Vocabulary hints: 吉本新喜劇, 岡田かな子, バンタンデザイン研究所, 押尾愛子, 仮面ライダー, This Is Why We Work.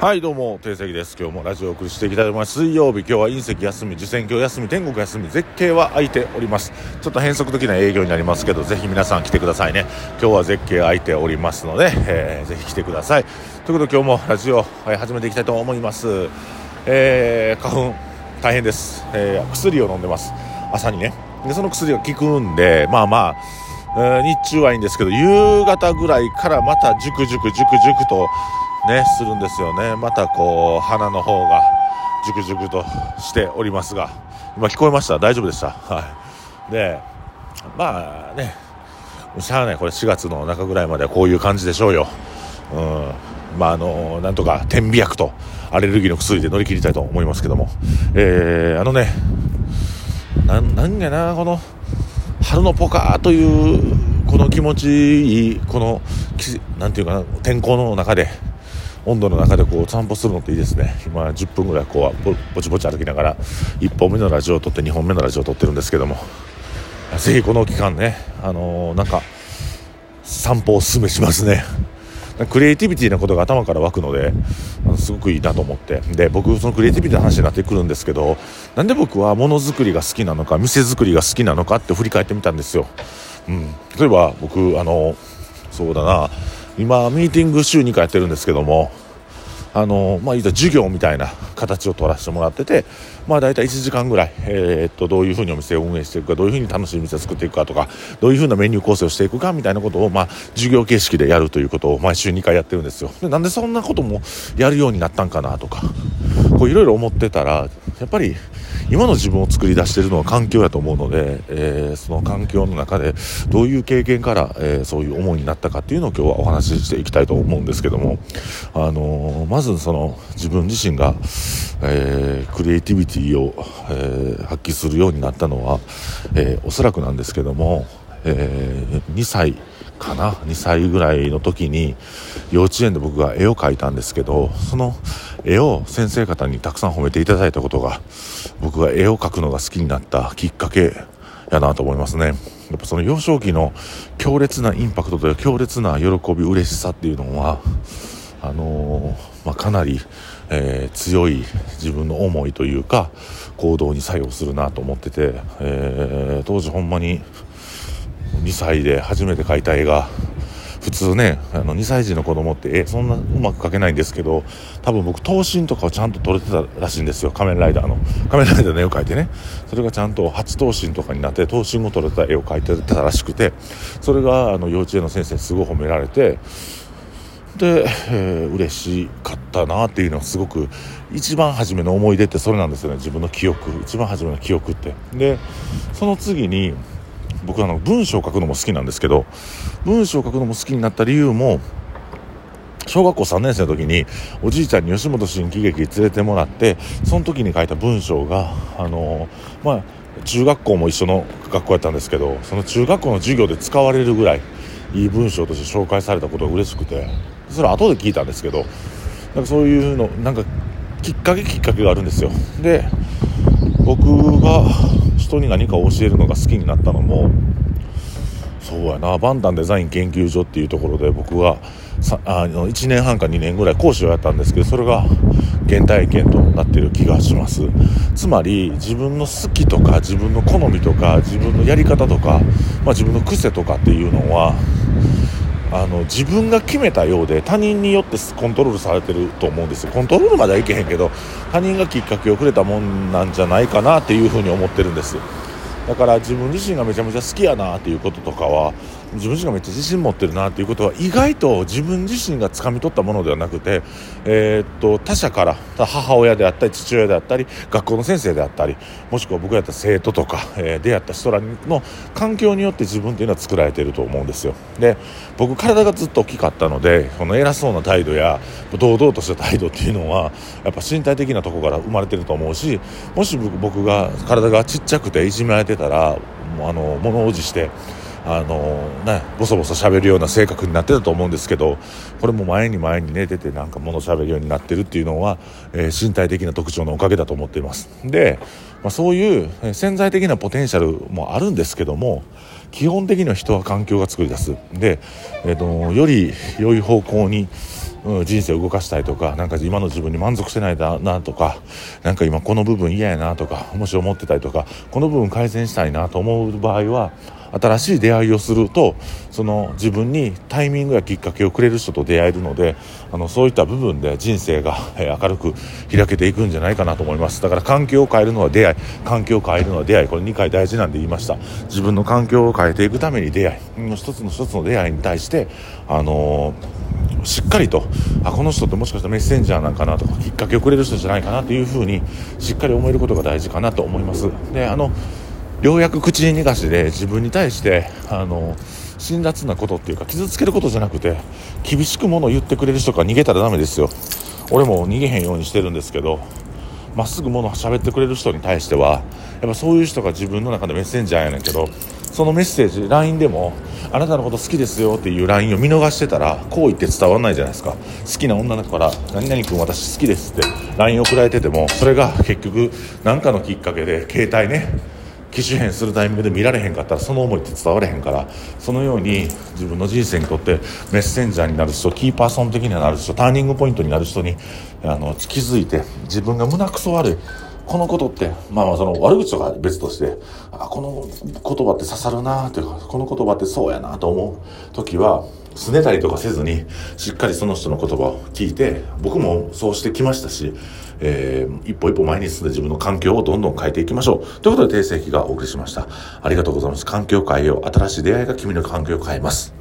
はいどうも定石です。今日もラジオをお送りしていきたいと思います。水曜日、今日は隕石休み、受選挙休み、天国休み、絶景は空いております。ちょっと変則的な営業になりますけど、ぜひ皆さん来てくださいね。今日は絶景空いておりますので、ぜひ来てくださいということで、今日もラジオ、始めていきたいと思います。花粉大変です。薬を飲んでます、朝にね。でその薬が効くんで、日中はいいんですけど、夕方ぐらいからまたジュクジュクジュクジュクとねするんですよね。またこう鼻の方がジュクジュクとしておりますが、今聞こえました？大丈夫でした？はい。でしゃあない。これ4月の中ぐらいまではこういう感じでしょうよ。なんとか点鼻薬とアレルギーの薬で乗り切りたいと思いますけども、この春のポカーというこの気持ちいいこの天候の中で、温度の中でこう散歩するのっていいですね。今10分ぐらいこうぼちぼち歩きながら1本目のラジオを撮って2本目のラジオを撮ってるんですけども、ぜひこの期間ね、散歩をおすすめしますね。クリエイティビティなことが頭から湧くので、すごくいいなと思って。で僕そのクリエイティビティの話になってくるんですけど、なんで僕はものづくりが好きなのか、店づくりが好きなのかって振り返ってみたんですよ。例えば僕今ミーティング週2回やってるんですけども、授業みたいな形を取らせてもらってて、だいたい1時間ぐらい、どういうふうにお店を運営していくか、どういうふうに楽しい店を作っていくかとか、どういうふうなメニュー構成をしていくかみたいなことを、授業形式でやるということを毎週2回やってるんですよ。でなんでそんなこともやるようになったんかなとか、こういろいろ思ってたら、やっぱり今の自分を作り出しているのは環境だと思うので、その環境の中でどういう経験から、そういう思いになったかっていうのを今日はお話ししていきたいと思うんですけども、まずその自分自身が、クリエイティビティを、発揮するようになったのは、おそらくなんですけども、2歳かな、2歳ぐらいの時に幼稚園で僕が絵を描いたんですけど、その絵を先生方にたくさん褒めていただいたことが、僕が絵を描くのが好きになったきっかけやなと思いますね。やっぱその幼少期の強烈なインパクトという強烈な喜び、嬉しさっていうのはかなり、強い自分の思いというか行動に作用するなと思ってて、当時ほんまに2歳で初めて描いた絵が、普通ね2歳児の子供ってそんなうまく描けないんですけど、多分僕頭身とかをちゃんと撮れてたらしいんですよ。仮面ライダーの絵を描いてね、それがちゃんと初頭身とかになって、頭身も撮れた絵を描いてたらしくて、それが幼稚園の先生にすごい褒められて、で、嬉しかったなっていうのは、すごく一番初めの思い出ってそれなんですよね。自分の記憶、一番初めの記憶って。でその次に僕は文章を書くのも好きなんですけど、文章を書くのも好きになった理由も、小学校3年生の時におじいちゃんに吉本新喜劇連れてもらって、その時に書いた文章が、中学校も一緒の学校やったんですけど、その中学校の授業で使われるぐらいいい文章として紹介されたことが嬉しくて、それは後で聞いたんですけど、そういうのきっかけがあるんですよ。で僕が人に何かを教えるのが好きになったのもそうやな、バンタンデザイン研究所っていうところで僕は1年半か2年ぐらい講師をやったんですけど、それが原体験となっている気がします。つまり自分の好きとか自分の好みとか自分のやり方とか、自分の癖とかっていうのは自分が決めたようで他人によってコントロールされてると思うんですよ。コントロールまではいけへんけど、他人がきっかけをくれたもんなんじゃないかなっていうふうに思ってるんです。だから自分自身がめちゃめちゃ好きやなっていうこととかは、自分自身がめっちゃ自信持ってるなっていうことは、意外と自分自身が掴み取ったものではなくて、他者から、母親であったり父親であったり学校の先生であったり、もしくは僕やった生徒とか、出会った人らの環境によって自分っていうのは作られていると思うんですよ。で僕体がずっと大きかったので、この偉そうな態度や堂々とした態度っていうのはやっぱ身体的なところから生まれてると思うし、もし僕が体がちっちゃくていじめられてたら物おじしてボソボソ喋るような性格になってたと思うんですけど、これも前に出て物喋るようになってるっていうのは、身体的な特徴のおかげだと思っています。で、そういう潜在的なポテンシャルもあるんですけども、基本的には人は環境が作り出す。で、より良い方向に人生を動かしたいとか、なんか今の自分に満足してないなとか、なんか今この部分嫌やなとか、もし思ってたりとか、この部分改善したいなと思う場合は、新しい出会いをすると、その自分にタイミングやきっかけをくれる人と出会えるので、そういった部分で人生が明るく開けていくんじゃないかなと思います。だから環境を変えるのは出会い、環境を変えるのは出会い、これ2回大事なんで言いました。自分の環境を変えていくために出会い、一つの出会いに対してしっかりと、この人ってもしかしたらメッセンジャーなんかなとか、きっかけをくれる人じゃないかなというふうにしっかり思えることが大事かなと思います。で、ようやく口に逃がしで自分に対して辛辣なことっていうか、傷つけることじゃなくて厳しくものを言ってくれる人から逃げたらダメですよ。俺も逃げへんようにしてるんですけど、まっすぐものを喋ってくれる人に対してはやっぱそういう人が自分の中でメッセンジャーやねんけど、そのメッセージ LINE でもあなたのこと好きですよっていう LINE を見逃してたら好意って伝わらないじゃないですか。好きな女の子から何々君私好きですって LINE 送られてても、それが結局何かのきっかけで携帯ね、機種変するタイミングで見られへんかったらその思いって伝われへんから、そのように自分の人生にとってメッセンジャーになる人、キーパーソン的になる人、ターニングポイントになる人に気づいて、自分が胸くそ悪いこのことって、まあその悪口とか別として、この言葉って刺さるなというか、この言葉ってそうやなと思う時は拗ねたりとかせずに、しっかりその人の言葉を聞いて、僕もそうしてきましたし、一歩一歩前に進んで自分の環境をどんどん変えていきましょうということで、訂正記がお送りしました。ありがとうございます。環境を変えよう。新しい出会いが君の環境を変えます。